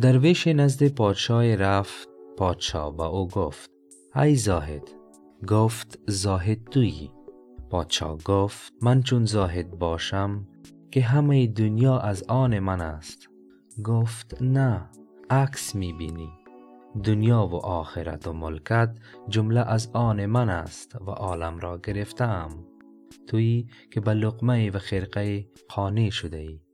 درویش نزد پادشاه رفت پادشاه با او گفت ای زاهد. گفت زاهد تویی. پادشاه گفت من چون زاهد باشم که همه دنیا از آن من است. گفت نه، عکس میبینی. دنیا و آخرت و ملکت جمله از آن من است و عالم را گرفتم. تویی که به لقمه و خرقه قانع شده ای.